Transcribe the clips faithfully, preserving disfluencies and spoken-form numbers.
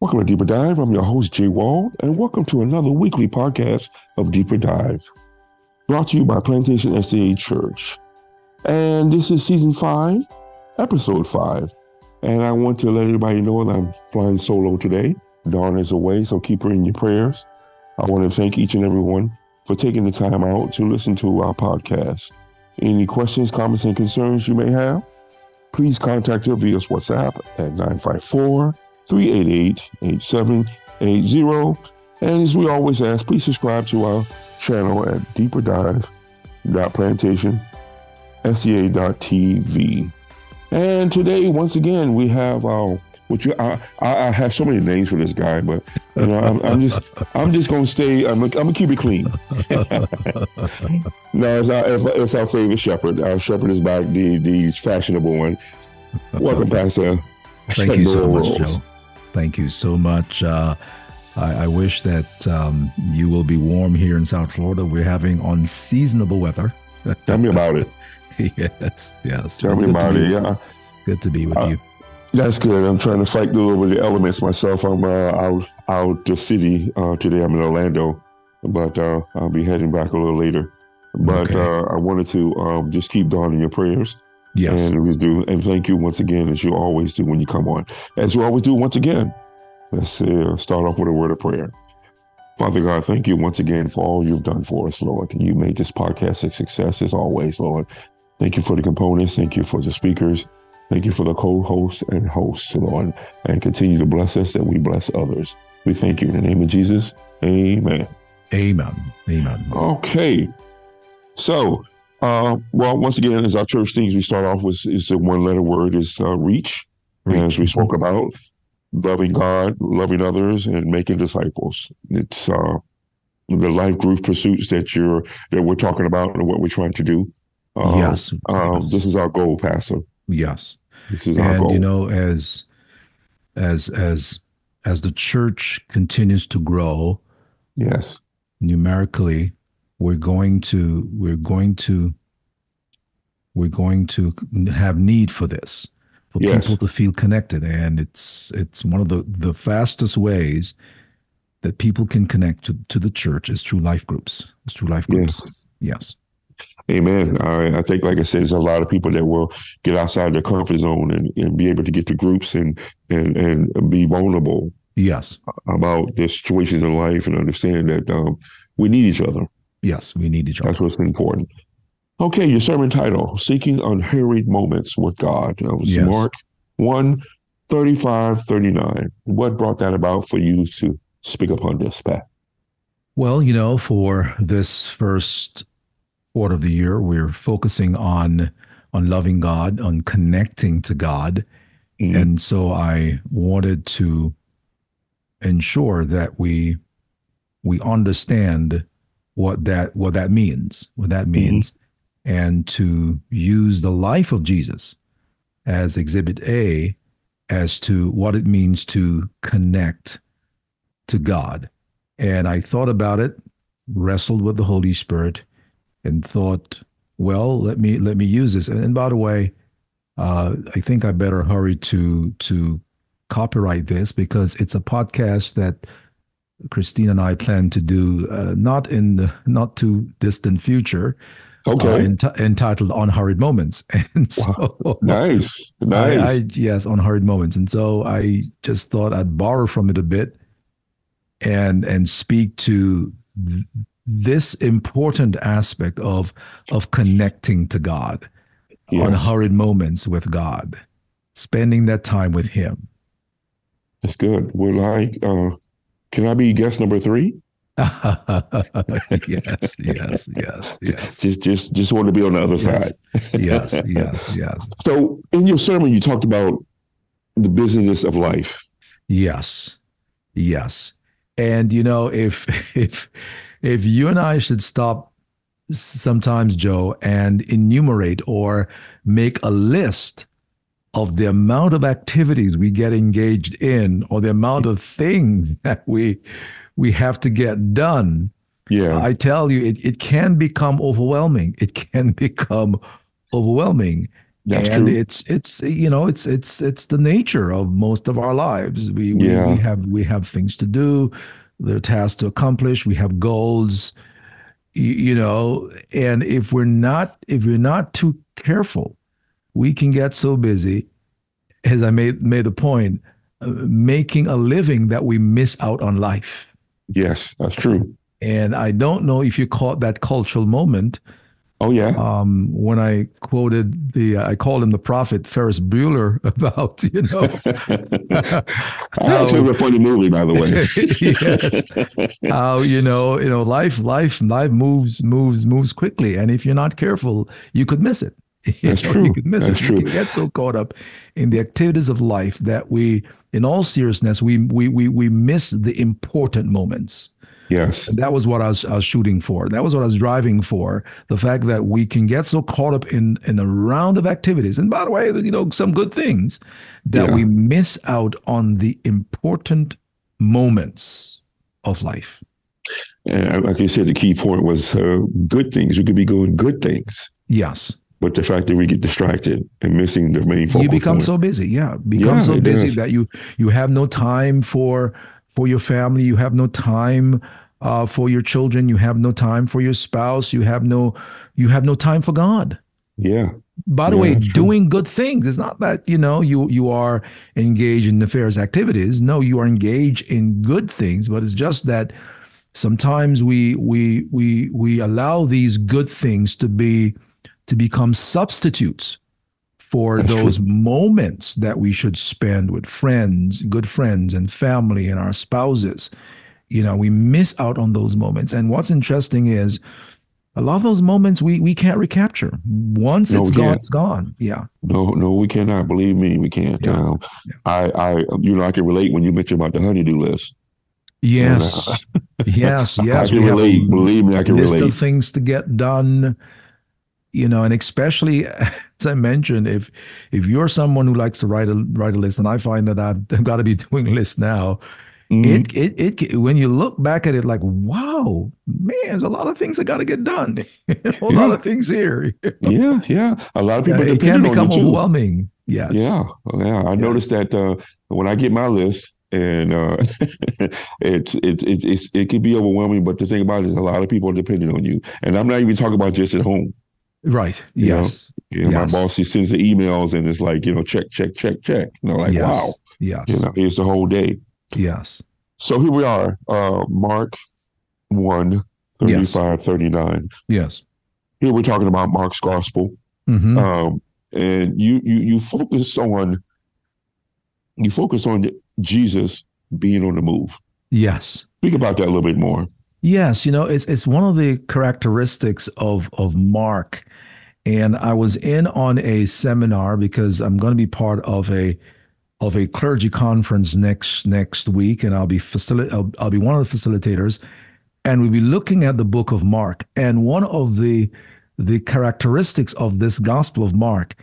Welcome to Deeper Dive. I'm your host, JWald, and welcome to another weekly podcast of Deeper Dive, brought to you by Plantation S D A Church. And this is season five, episode five. And I want to let everybody know that I'm flying solo today. Dawn is away, so keep her in your prayers. I want to thank each and everyone for taking the time out to listen to our podcast. Any questions, comments, and concerns you may have, please contact us via WhatsApp at nine five four, three eight eight, eight seven eight zero. And as we always ask, please subscribe to our channel at deeper dive dot plantation s d a dot t v. And today, once again, we have our, which I, I have so many names for this guy, but you know, I'm, I'm just I'm just gonna stay. I'm, I'm gonna keep it clean. No, it's our it's our favorite shepherd. Our shepherd is back, the the fashionable one. Welcome, Pastor. Thank you so much, Joe. Thank you so much. Uh, I, I wish that um, you will be warm here in South Florida. We're having unseasonable weather. Tell me about it. Yes, yes. Tell it's me about it. Yeah. Good to be with uh, you. That's good. I'm trying to fight through over the elements myself. I'm uh, out out the city uh, today. I'm in Orlando, but uh, I'll be heading back a little later. But okay. uh, I wanted to um, just keep Dawn in your prayers. Yes. And we do. And thank you once again, as you always do when you come on. As you always do once again, let's uh, start off with a word of prayer. Father God, thank you once again for all you've done for us, Lord. You made this podcast a success as always, Lord. Thank you for the components. Thank you for the speakers. Thank you for the co-hosts and hosts, Lord. And continue to bless us that we bless others. We thank you in the name of Jesus. Amen. Amen. Amen. Okay. So, Uh, well, once again, as our church things, we start off with is the one letter word is uh, reach, reach, as we spoke about, loving God, loving others, and making disciples. It's uh, the life group pursuits that you're that we're talking about and what we're trying to do. Uh, yes, uh, yes, this is our goal, Pastor. Yes, this is and, our goal. You know, as as as as the church continues to grow, yes, numerically. We're going to, we're going to, we're going to have need for this, for yes. people to feel connected. And it's, it's one of the, the fastest ways that people can connect to, to the church is through life groups. It's through life groups. Yes. yes. Amen. I, I think, like I said, there's a lot of people that will get outside their comfort zone and, and be able to get to groups and, and, and be vulnerable. Yes. About their situations in life and understand that um, we need each other. Yes, we need each other. That's what's important. Okay, your sermon title, Seeking Unhurried Moments with God. That was yes. Mark one, thirty-five, thirty-nine. What brought that about for you to speak upon this, Pat? Well, you know, for this first quarter of the year, we're focusing on, on loving God, on connecting to God. Mm-hmm. And so I wanted to ensure that we we understand what that what that means, what that means, mm-hmm. and to use the life of Jesus as Exhibit A as to what it means to connect to God. And I thought about it, wrestled with the Holy Spirit, and thought, well, let me let me use this. And, and by the way, uh, I think I better hurry to to copyright this because it's a podcast that Christine and I plan to do uh, not in the not too distant future, okay. Uh, ent- entitled Unhurried Moments. And so, wow. Nice, nice. I, I, yes, Unhurried Moments. And so I just thought I'd borrow from it a bit and and speak to th- this important aspect of of connecting to God, yes. Unhurried moments with God, spending that time with Him. That's good. Well, I. Uh... Can I be guest number three? yes, yes, yes, yes. Just, just, just want to be on the other yes, side. yes, yes, yes. So, in your sermon, you talked about the busyness of life. Yes, yes. And you know, if if if you and I should stop sometimes, Joe, and enumerate or make a list of the amount of activities we get engaged in or the amount of things that we we have to get done. Yeah. I tell you, it, it can become overwhelming. It can become overwhelming. That's and true. it's it's you know it's it's it's the nature of most of our lives. We we, yeah. we have we have things to do, there are tasks to accomplish. We have goals, you, you know. And if we're not if we're not too careful, we can get so busy. As I made made the point, uh, making a living that we miss out on life. Yes, that's true. And I don't know if you caught that cultural moment. Oh, yeah. Um, when I quoted the, uh, I called him the prophet, Ferris Bueller, about, you know. That's a funny movie, by the way. Yes. How, you know, you know, life, life, life moves, moves, moves quickly. And if you're not careful, you could miss it. That's you know, true. You could miss That's it. True. You can get so caught up in the activities of life that we, in all seriousness, we, we, we, we miss the important moments. Yes. That was what I was, I was shooting for. That was what I was driving for. The fact that we can get so caught up in, in a round of activities. And by the way, you know, some good things that yeah. we miss out on the important moments of life. And like you said, the key point was uh, good things. You could be doing good things. Yes. But the fact that we get distracted and missing the main focus. You become point. so busy. Yeah. Become yeah, so busy does. that you, you have no time for... for your family, you have no time uh, for your children. You have no time for your spouse. You have no, you have no time for God. Yeah. By the yeah, way, doing true. good things. It's not that you know you you are engaged in nefarious activities. No, you are engaged in good things. But it's just that sometimes we we we we allow these good things to be to become substitutes for That's those true. moments that we should spend with friends, good friends and family and our spouses. You know, we miss out on those moments. And what's interesting is a lot of those moments we we can't recapture. Once no, it's gone, can't. it's gone. Yeah. No, no, we cannot. Believe me, we can't. Yeah. Um, yeah. I, I, you know, I can relate when you mentioned about the honey-do list. Yes. And, uh, yes, yes. I can we relate. Have Believe me, I can list relate. List of things to get done. You know, and especially as I mentioned, if if you're someone who likes to write a write a list, and I find that I've got to be doing lists now, mm-hmm. it, it it when you look back at it, like, wow, man, there's a lot of things that got to get done, a yeah. lot of things here. yeah, yeah, a lot of people. Yeah, it can become overwhelming. Yes. Yeah, yeah. I yeah. noticed that uh, when I get my list, and uh, it's it it it's, it can be overwhelming. But the thing about it is, a lot of people are dependent on you, and I'm not even talking about just at home. Right. You yes. Know? You know, yes. My boss, he sends the emails and it's like, you know, check, check, check, check. You know, like, yes. wow. Yes. You know, it's the whole day. Yes. So here we are, uh, Mark one, thirty-five, yes. thirty-nine. Yes. Here we're talking about Mark's gospel. Mm-hmm. Um, and you, you, you focused on, you focused on Jesus being on the move. Yes. Speak about that a little bit more. Yes, you know, it's it's one of the characteristics of of Mark. And I was in on a seminar because I'm going to be part of a of a clergy conference next next week, and I'll be facil- I'll, I'll be one of the facilitators, and we'll be looking at the book of Mark. And one of the the characteristics of this Gospel of Mark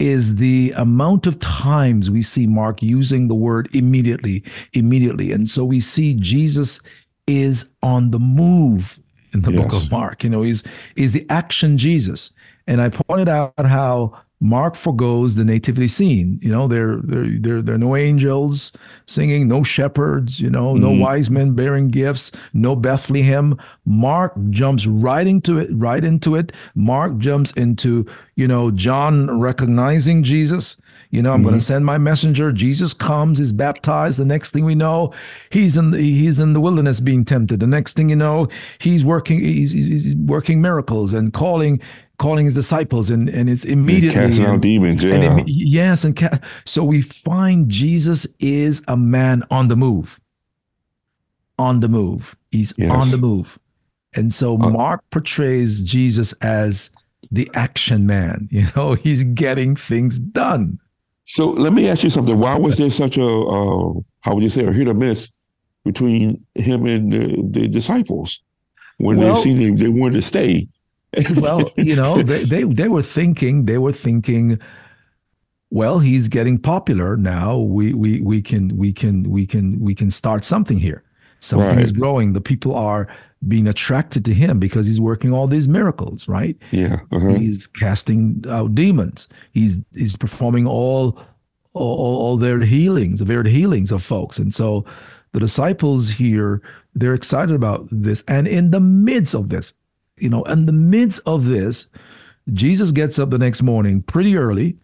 is the amount of times we see Mark using the word immediately, immediately. And so we see Jesus is on the move in the yes. book of Mark. You know, he's is the action Jesus. And I pointed out how Mark forgoes the nativity scene. You know, there there there there are no angels singing, no shepherds, you know, mm-hmm. no wise men bearing gifts, no Bethlehem. Mark jumps right into it, right into it. Mark jumps into, you know, John recognizing Jesus. You know, I'm mm-hmm. going to send my messenger. Jesus comes, is baptized. The next thing we know, he's in the, he's in the wilderness being tempted. The next thing you know, he's working he's, he's working miracles and calling calling his disciples, and and it's immediately and casting out demons. Yeah. And it, yes, and ca- so we find Jesus is a man on the move. On the move, he's yes. on the move, and so uh, Mark portrays Jesus as the action man. You know, he's getting things done. So let me ask you something. Why was there such a, uh, how would you say, a hit or miss between him and the, the disciples when well, they seen him? They wanted to stay. Well, you know, they, they they were thinking. They were thinking. Well, he's getting popular now. We we we can we can we can we can start something here. Something right. is growing. The people are being attracted to him because he's working all these miracles, right? Yeah. Uh-huh. He's casting out demons. He's he's performing all all, all their healings, the very healings of folks. And so the disciples here, they're excited about this. And in the midst of this, you know, in the midst of this, Jesus gets up the next morning pretty early,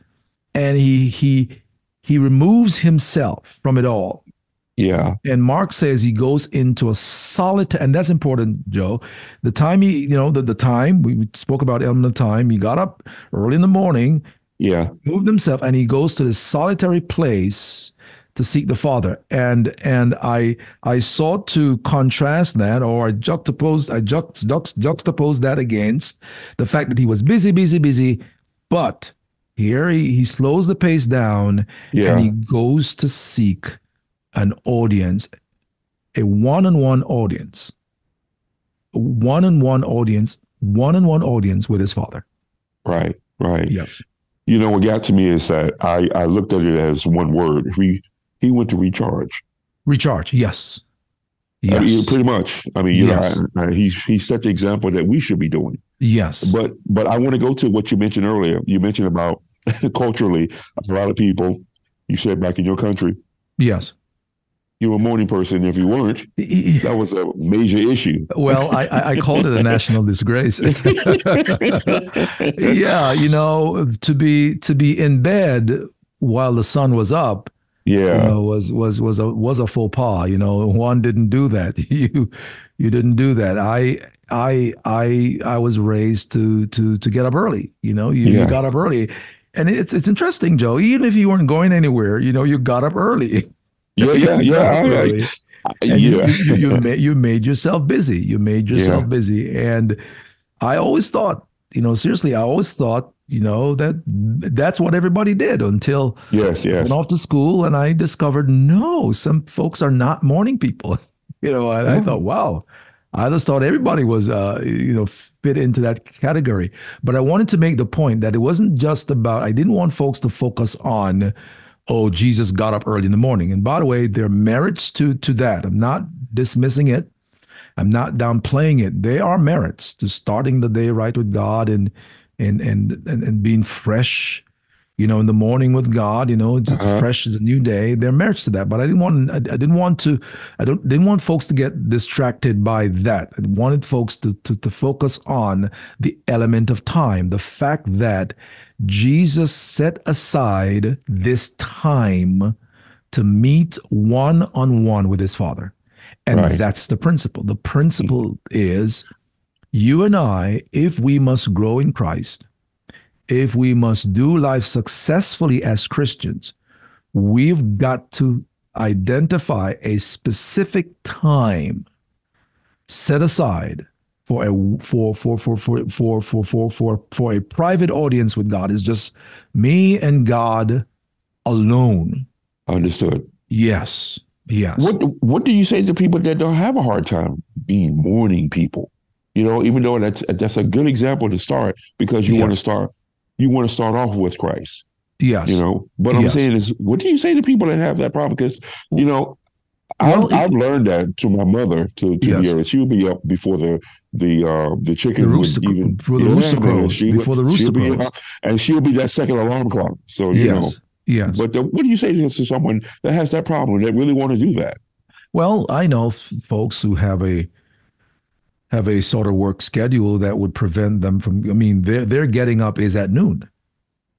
and he he he removes himself from it all. Yeah. And Mark says he goes into a solitary, and that's important, Joe. The time he, you know, the, the time, we spoke about element of time, he got up early in the morning, yeah, moved himself, and he goes to this solitary place to seek the Father. And and I I sought to contrast that, or I juxtaposed, I juxt, juxt, juxtaposed that against the fact that he was busy, busy, busy, but here he, he slows the pace down, yeah, and he goes to seek an audience, a one-on-one audience, one-on-one audience, one-on-one audience with his Father. Right, right. Yes. You know, what got to me is that I, I looked at it as one word. He he went to recharge. Recharge. Yes. Yes. I mean, pretty much. I mean, you yes. know, I, I, he he set the example that we should be doing. Yes. But but I want to go to what you mentioned earlier. You mentioned about culturally, a lot of people. You said back in your country. Yes. You were a morning person. If you weren't, that was a major issue. Well, I, I called it a national disgrace. Yeah, you know, to be to be in bed while the sun was up. Yeah, you know, was was was a was a faux pas. You know, Juan didn't do that. You you didn't do that. I I I I was raised to to to get up early. You know, you, yeah. you got up early, and it's it's interesting, Joe. Even if you weren't going anywhere, you know, you got up early. Yeah, yeah, yeah. Really. Right. And yeah. You, you, made, you made yourself busy. You made yourself yeah. busy. And I always thought, you know, seriously, I always thought, you know, that that's what everybody did until yes, yes. I went off to school and I discovered, no, some folks are not morning people. You know, and yeah. I thought, wow, I just thought everybody was, uh, you know, fit into that category. But I wanted to make the point that it wasn't just about, I didn't want folks to focus on, oh, Jesus got up early in the morning. And by the way, their merits to to that, I'm not dismissing it. I'm not downplaying it. They are merits to starting the day right with God and and and and, and being fresh, you know, in the morning with God, you know, just uh-huh. fresh as a new day. They're merits to that. But I didn't want I, I didn't want to I don't didn't want folks to get distracted by that. I wanted folks to to to focus on the element of time, the fact that Jesus set aside this time to meet one-on-one with his Father. And right. that's the principle. The principle is you and I, if we must grow in Christ, if we must do life successfully as Christians, we've got to identify a specific time set aside for a for for for for for for for for for a private audience with God. Is just me and God alone. Understood. Yes. Yes. What what do you say to people that don't have a hard time being morning people? You know, even though that's that's a good example to start, because you yes. want to start you want to start off with Christ. Yes. You know, but I'm yes. saying is, what do you say to people that have that problem? Because you know. Well, I've, I've learned that to my mother to, to yes. be early. She would be up before the the uh, the chicken the rooster, would even before the rooster crows. Before the rooster crows, and she'll be that second alarm clock. So you yes. know, yes. But the, what do you say to someone that has that problem that really want to do that? Well, I know f- folks who have a have a sort of work schedule that would prevent them from. I mean, their their getting up is at noon.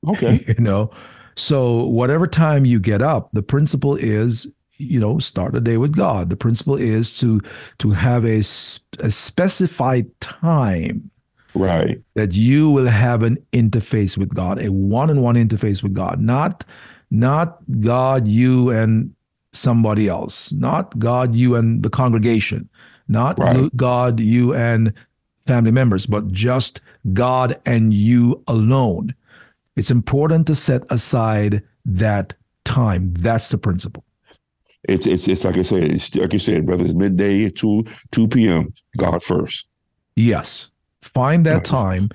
Okay, you know, so whatever time you get up, the principle is, you know, start the day with God. The principle is to to have a, a specified time, right, that you will have an interface with God, a one-on-one interface with God, not not God, you and somebody else, not God, you and the congregation, not right. God, you and family members, but just God and you alone. It's important to set aside that time. That's the principle. It's it's it's like I said, it's, like you said, whether it's midday at two, two p.m., God first. Yes. Find that right. time,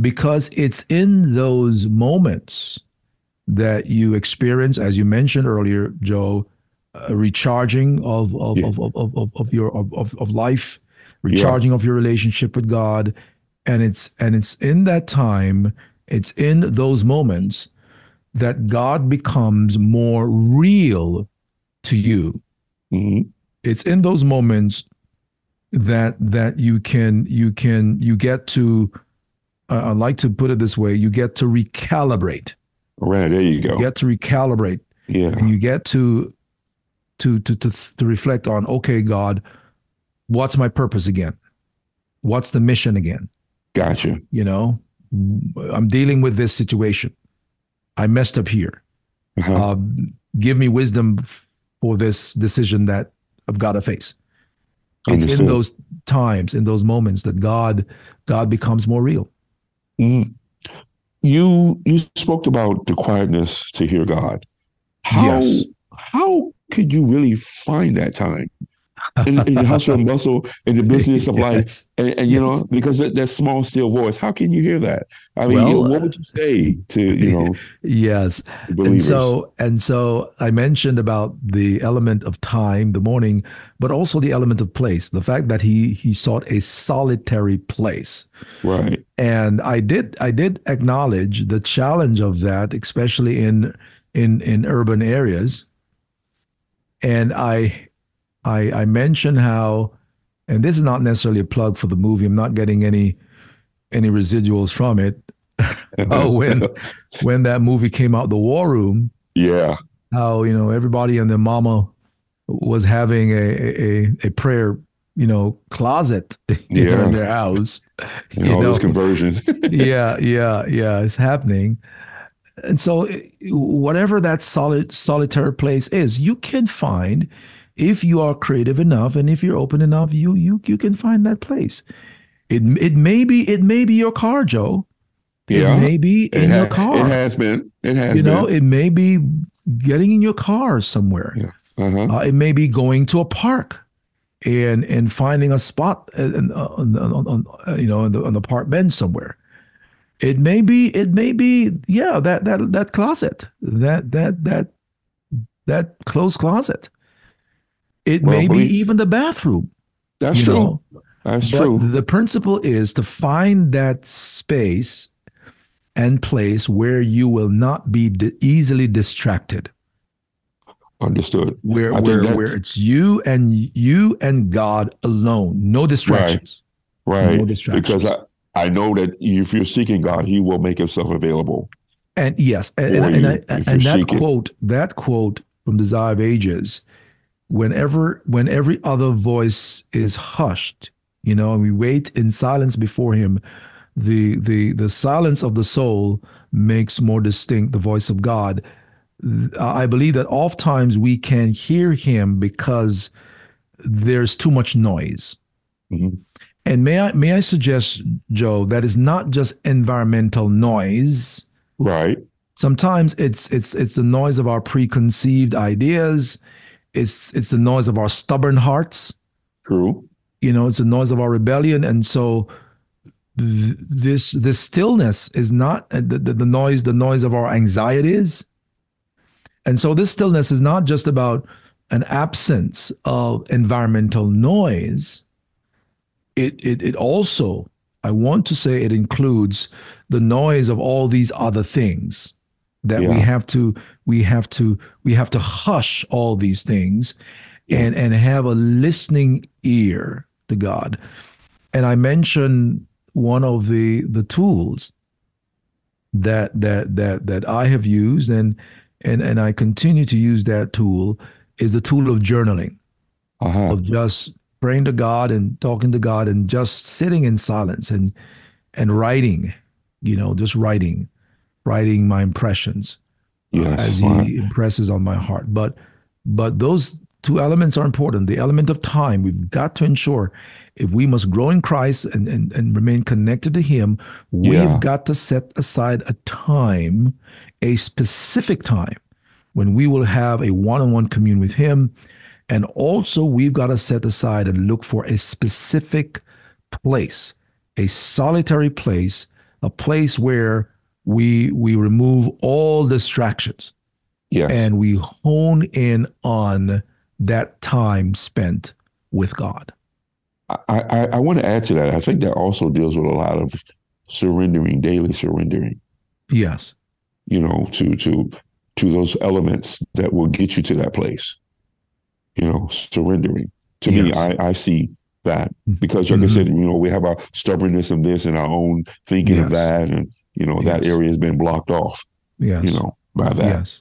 because it's in those moments that you experience, as you mentioned earlier, Joe, uh, recharging of of, yeah. of, of, of, of your of, of life, recharging yeah. of your relationship with God. And it's and it's in that time, it's in those moments that God becomes more real to you. Mm-hmm. It's in those moments that that you can you can you get to uh, I like to put it this way, you get to recalibrate. Right, there you go. You get to recalibrate. Yeah. And you get to to to to to reflect on, okay, God, what's my purpose again? What's the mission again? Gotcha. You know, I'm dealing with this situation. I messed up here. Uh-huh. Uh, give me wisdom for this decision that I've got to face. It's Understood. in those times, in those moments, that God, God becomes more real. Mm. You you spoke about the quietness to hear God. How yes. how could you really find that time? In, in the hustle and bustle, in the business of yes. life, and, and you yes. know, because that, that small, still voice, how can you hear that? I mean, well, you, what would you say to, you know, yes. And so, and so I mentioned about the element of time, the morning, but also the element of place, the fact that he, he sought a solitary place. Right. And I did, I did acknowledge the challenge of that, especially in, in, in urban areas. And I, I, I mentioned how, and this is not necessarily a plug for the movie. I'm not getting any any residuals from it. oh, when when that movie came out, The War Room. Yeah. How, you know, everybody and their mama was having a a, a prayer, you know, closet you yeah. know, in their house. And you all know. Those conversions. yeah, yeah, yeah. It's happening. And so whatever that solid solitary place is, you can find. If you are creative enough and if you're open enough, you you you can find that place. It it may be it may be your car, Joe. Yeah. It may be in your car. It has been. It has been. You know, it may be getting in your car somewhere. Yeah. Uh-huh. Uh, it may be going to a park and and finding a spot on, on, on, on you know on the, on the park bench somewhere. It may be it may be yeah that that that closet that that that that closed closet. It well, may be we, even the bathroom. That's true. Know? That's but true. The principle is to find that space and place where you will not be di- easily distracted. Understood. Where I where where it's you and you and God alone, no distractions. Right. right. No distractions. Because I, I know that if you're seeking God, He will make Himself available. And yes, and and, you, and, I, and, and that seeking. quote that quote from Desire of Ages. Whenever, when every other voice is hushed, you know, and we wait in silence before Him, the the the silence of the soul makes more distinct the voice of God. I believe that oftentimes we can hear Him because there's too much noise. Mm-hmm. And may I may I suggest, Joe, that is not just environmental noise. Right. Sometimes it's it's it's the noise of our preconceived ideas. It's it's the noise of our stubborn hearts. True. You know, it's the noise of our rebellion. And so th- this this stillness is not uh, the, the noise, the noise of our anxieties. And so this stillness is not just about an absence of environmental noise. It it it also, I want to say it includes the noise of all these other things. That yeah. we have to, we have to, we have to hush all these things, yeah. and and have a listening ear to God. And I mentioned one of the the tools that that that that I have used, and and and I continue to use that tool is the tool of journaling, uh-huh. of just praying to God and talking to God and just sitting in silence and and writing, you know, just writing. writing my impressions yes, uh, as He right. impresses on my heart. But but those two elements are important. The element of time, we've got to ensure if we must grow in Christ and, and, and remain connected to Him, we've yeah. got to set aside a time, a specific time, when we will have a one-on-one commune with Him. And also we've got to set aside and look for a specific place, a solitary place, a place where We we remove all distractions, yes. and we hone in on that time spent with God. I, I, I want to add to that. I think that also deals with a lot of surrendering, daily surrendering. Yes. You know, to to to those elements that will get you to that place. You know, surrendering. To yes. me, I, I see that because, like mm-hmm. I said, you know, we have our stubbornness of this and our own thinking yes. of that. And, you know, yes. that area has been blocked off, yes. you know, by that. Yes.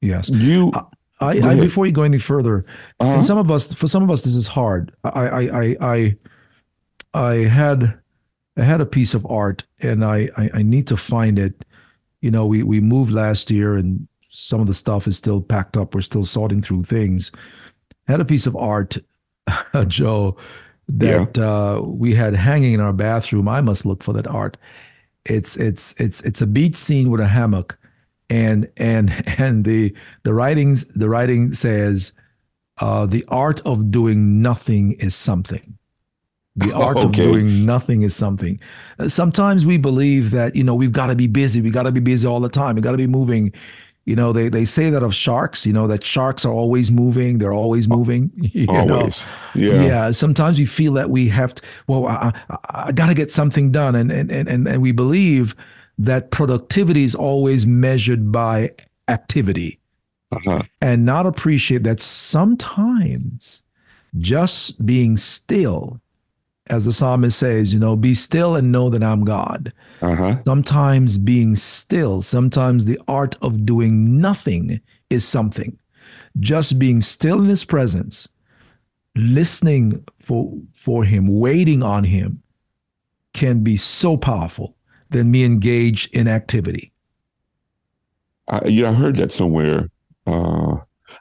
Yes. You. I- I, I, before you go any further, uh-huh. and some of us, for some of us, this is hard. I, I, I, I, I had, I had a piece of art, and I, I, I need to find it. You know, we, we moved last year, and some of the stuff is still packed up. We're still sorting through things. I had a piece of art, Joe, that yeah. uh, we had hanging in our bathroom. I must look for that art. It's, it's, it's, it's a beach scene with a hammock. And and and the the writings the writing says, uh, the art of doing nothing is something. The art okay. of doing nothing is something. Uh, sometimes we believe that, you know, we've got to be busy. We got to be busy all the time. We got to be moving. You know, they they say that of sharks. You know, that sharks are always moving. They're always moving. You always. Know? Yeah. Yeah. Sometimes we feel that we have to. Well, I, I, I got to get something done, and and and and we believe that productivity is always measured by activity uh-huh. and not appreciate that sometimes just being still, as the psalmist says, you know, be still and know that I'm God. Uh-huh. Sometimes being still, sometimes the art of doing nothing is something. Just being still in his presence, listening for, for him, waiting on him can be so powerful than me engaged in activity. I, you know, I heard that somewhere. Uh,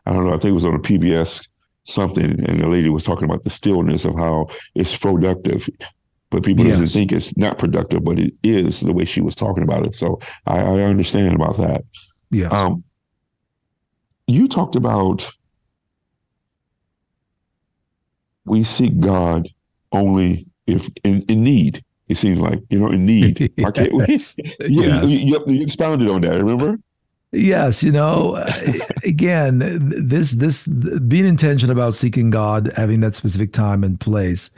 I don't know. I think it was on a P B S something, and the lady was talking about the stillness of how it's productive, but people yes. doesn't think it's not productive, but it is the way she was talking about it. So I, I understand about that. Yeah. Um, you talked about we seek God only if in, in need. It seems like, you know, in need. I can't, yes. you, yes. you, you, you expounded on that, remember? Yes, you know, again, this this being intentional about seeking God, having that specific time and place,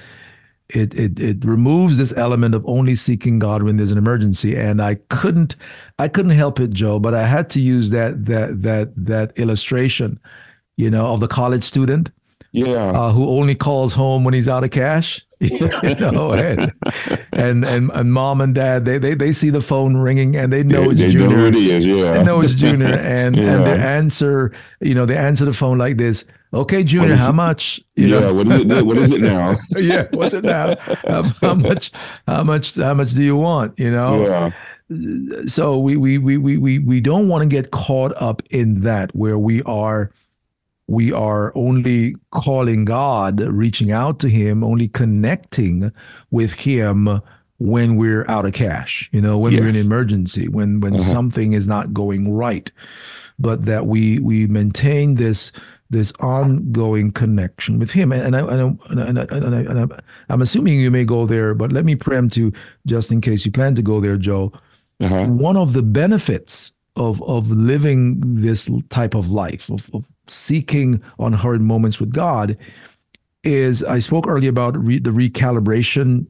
it, it it removes this element of only seeking God when there's an emergency. And I couldn't I couldn't help it, Joe, but I had to use that that that that illustration, you know, of the college student. Yeah, uh, who only calls home when he's out of cash, you know, and, and and and mom and dad they they they see the phone ringing and they know they, it's they Junior. They know it is, yeah. They know it's Junior, and, yeah. and their answer, you know, they answer the phone like this. Okay, Junior, how much? You yeah, know? what is it? What is it now? yeah, what's it now? How, how much? How much? How much do you want? You know. Yeah. So we we we we we we don't want to get caught up in that where we are. We are only calling God, reaching out to him, only connecting with him when we're out of cash, you know, when yes. we're in emergency, when when uh-huh. something is not going right, but that we we maintain this this ongoing connection with him. And, and, I, and, I, and, I, and, I, and I, I'm assuming you may go there, but let me preempt you just in case you plan to go there, Joe. Uh-huh. One of the benefits of of living this type of life, of, of seeking unhurried moments with God, is I spoke earlier about re- the recalibration,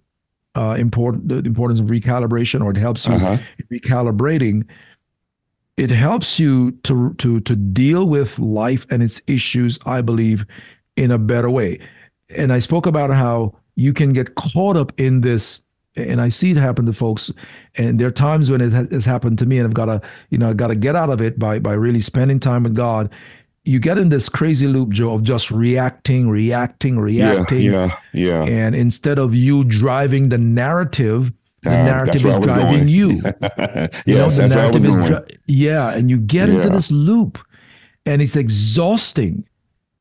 uh, important the importance of recalibration, or it helps you uh-huh. recalibrating. It helps you to to to deal with life and its issues, I believe, in a better way. And I spoke about how you can get caught up in this. And I see it happen to folks, and there are times when it has happened to me, and I've got to, you know, I've got to get out of it by by really spending time with God. You get in this crazy loop, Joe, of just reacting, reacting, reacting. Yeah, yeah, yeah. And instead of you driving the narrative, the uh, narrative is driving you. you yeah, that's where I was going. Dri- yeah, and you get yeah. into this loop, and it's exhausting.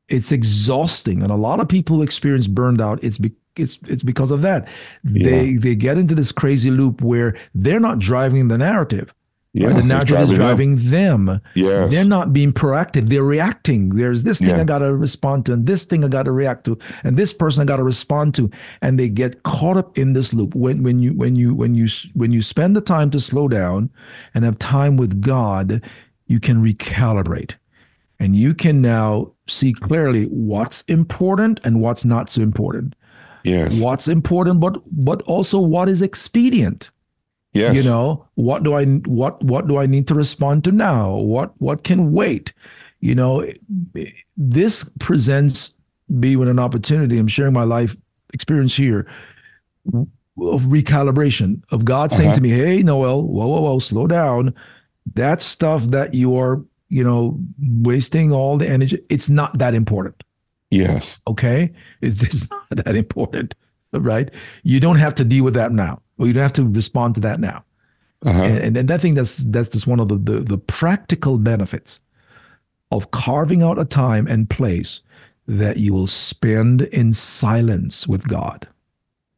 It's exhausting, and a lot of people who experience burnout. It's because It's it's because of that. They yeah. they get into this crazy loop where they're not driving the narrative. Yeah, right? The narrative driving is driving them. them. Yes. They're not being proactive. They're reacting. There's this thing yeah. I got to respond to, and this thing I got to react to, and this person I got to respond to, and they get caught up in this loop. When when you when you when you when you spend the time to slow down and have time with God, you can recalibrate. And you can now see clearly what's important and what's not so important. Yes. What's important, but but also what is expedient. Yes. You know, what do I what what do I need to respond to now? What what can wait? You know, this presents me with an opportunity. I'm sharing my life experience here of recalibration of God saying uh-huh. to me, "Hey, Noel, whoa, whoa, whoa, slow down. That stuff that you are, you know, wasting all the energy, it's not that important." Yes. Okay. It's not that important, right? You don't have to deal with that now, or you don't have to respond to that now. Uh-huh. And, and I think that's that's just one of the, the the practical benefits of carving out a time and place that you will spend in silence with God.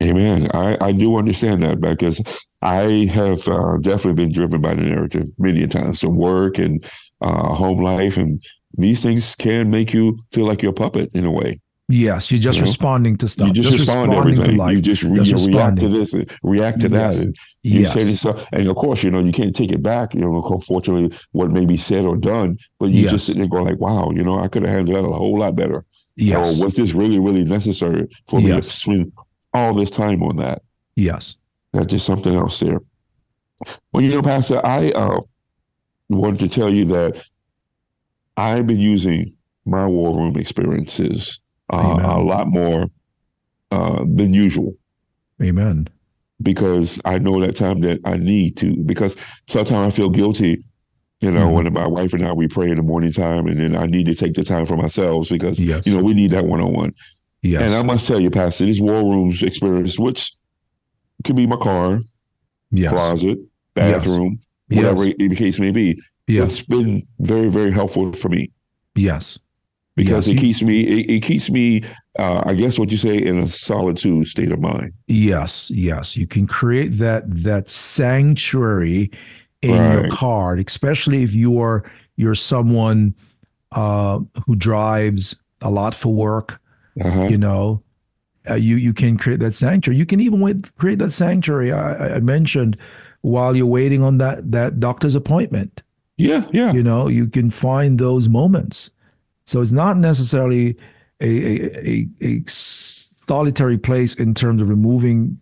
Amen. I, I do understand that, because I have uh, definitely been driven by the narrative many times, from work and uh, home life, and these things can make you feel like you're a puppet in a way. Yes, you're just you know? responding to stuff. You just, just respond to everything. To life. You just, re- just you react to this, and react to yes. that. And you yes. say this stuff. And of course, you know, you can't take it back, you know, unfortunately, what may be said or done, but you yes. just sit there going like, wow, you know, I could have handled that a whole lot better. Yes. Or was this really, really necessary for yes. me to spend all this time on that? Yes. That's just something else there. Well, you know, Pastor, I uh, wanted to tell you that I've been using my war room experiences uh, a lot more uh, than usual. Amen. Because I know that time that I need to, because sometimes I feel guilty, you know, mm-hmm. when my wife and I, we pray in the morning time, and then I need to take the time for myself, because, yes. you know, we need that one-on-one. Yes. And I must tell you, Pastor, this war room experience, which could be my car, yes. closet, bathroom, yes. whatever yes. the case may be. Yes. It's been very, very helpful for me. Yes. Because yes. it keeps me, it, it keeps me, uh, I guess what you say, in a solitude state of mind. Yes, yes. You can create that that sanctuary in right. your car, especially if you're you're someone uh, who drives a lot for work, uh-huh. you know. Uh, you you can create that sanctuary. You can even wait, create that sanctuary I, I mentioned while you're waiting on that that doctor's appointment. Yeah, yeah. You know, you can find those moments. So it's not necessarily a a, a a solitary place in terms of removing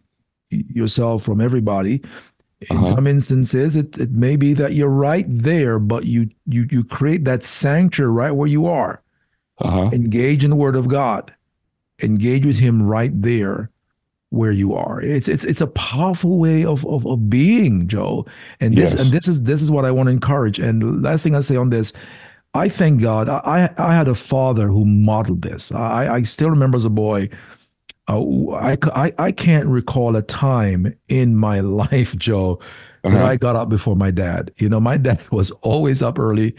yourself from everybody. In uh-huh. some instances, it, it may be that you're right there, but you you you create that sanctuary right where you are. Uh-huh. Engage in the Word of God. Engage with Him right there where you are. It's it's it's a powerful way of of, of being, Joe. And this yes. and this is this is what I want to encourage. And the last thing I say on this, I thank God. I I had a father who modeled this. I I still remember as a boy. Uh, I, I I can't recall a time in my life, Joe, uh-huh. that I got up before my dad. You know, my dad was always up early,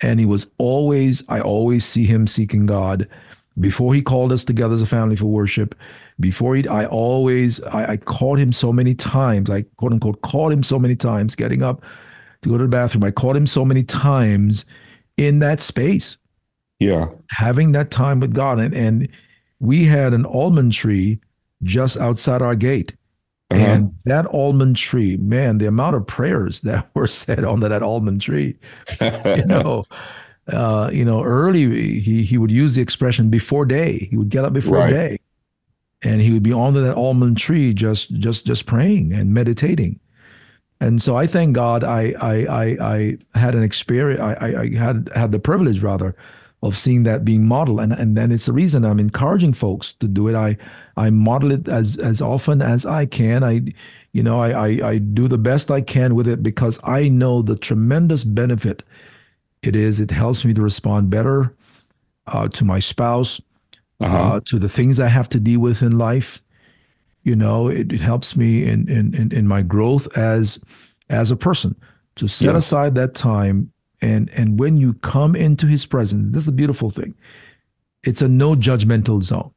and he was always. I always see him seeking God. Before he called us together as a family for worship, before he, I always, I, I called him so many times, I quote unquote called him so many times, getting up to go to the bathroom. I called him so many times in that space. Yeah. Having that time with God. And, and we had an almond tree just outside our gate. Uh-huh. And that almond tree, man, the amount of prayers that were said under that almond tree, you know. Uh, you know, early he he would use the expression before day. He would get up before right. day, and he would be under that almond tree just just just praying and meditating. And so I thank God I I I, I had an experience. I, I I had had the privilege rather of seeing that being modeled, and and then it's the reason I'm encouraging folks to do it. I I model it as as often as I can. I you know I I, I do the best I can with it, because I know the tremendous benefit. It is. It helps me to respond better uh, to my spouse, uh-huh. uh, to the things I have to deal with in life. You know, it, it helps me in, in in my growth as as a person to set yes. aside that time. And and when you come into His presence, this is a beautiful thing. It's a no judgmental zone.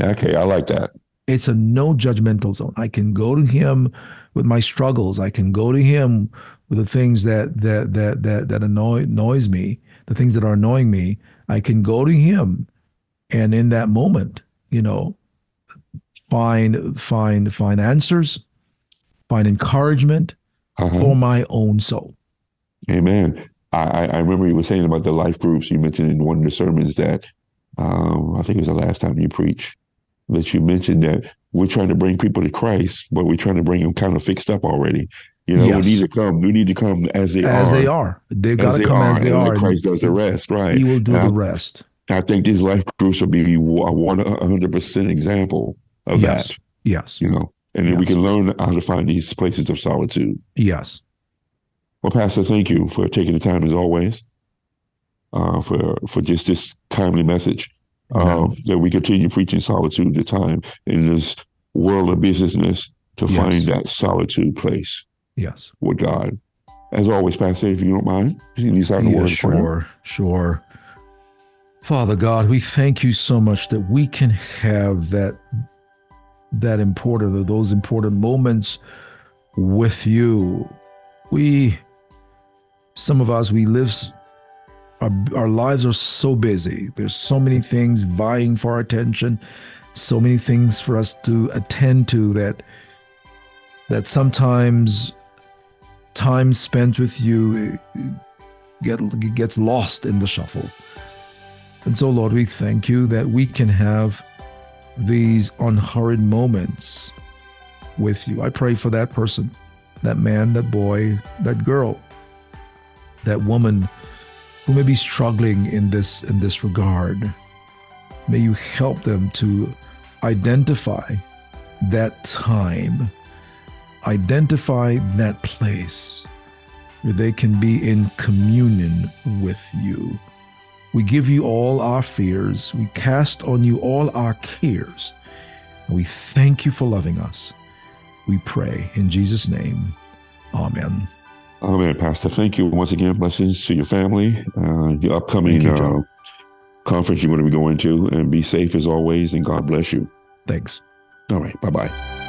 Okay, I like that. It's a no judgmental zone. I can go to Him with my struggles. I can go to Him with the things that that that that that annoy, annoys me, the things that are annoying me. I can go to Him, and in that moment, you know, find find find answers, find encouragement uh-huh. for my own soul. Amen. I, I remember you were saying about the life groups. You mentioned in one of the sermons that um, I think it was the last time you preached that you mentioned that we're trying to bring people to Christ, but we're trying to bring them kind of fixed up already. You know, yes. we need to come. We need to come as they as are. As they are. They've got to come are, as they are. Christ does the rest, right? He will do now, the rest. I think these life groups will be a one hundred percent example of yes. that. Yes. You know, and then yes. we can learn how to find these places of solitude. Yes. Well, Pastor, thank you for taking the time, as always, uh, for for just this timely message. Uh, okay. That we continue preaching solitude to time in this world of business to yes. find that solitude place. Yes. With God. As always, Pastor, if you don't mind, you need to yeah, Sure, sure. Father God, we thank you so much that we can have that that important or those important moments with you. We, some of us, we live, our, our lives are so busy. There's so many things vying for our attention, so many things for us to attend to that, that sometimes time spent with you get, gets lost in the shuffle. And so, Lord, we thank you that we can have these unhurried moments with you. I pray for that person. That man, that boy, that girl, that woman who may be struggling in this in this regard. May you help them to identify that time, identify that place where they can be in communion with you. We give you all our fears. We cast on you all our cares. And we thank you for loving us. We pray in Jesus' name. Amen. Amen, Pastor. Thank you once again. Blessings to your family, uh, your upcoming you, uh, conference you're going to be going to, and be safe as always, and God bless you. Thanks. All right. Bye-bye.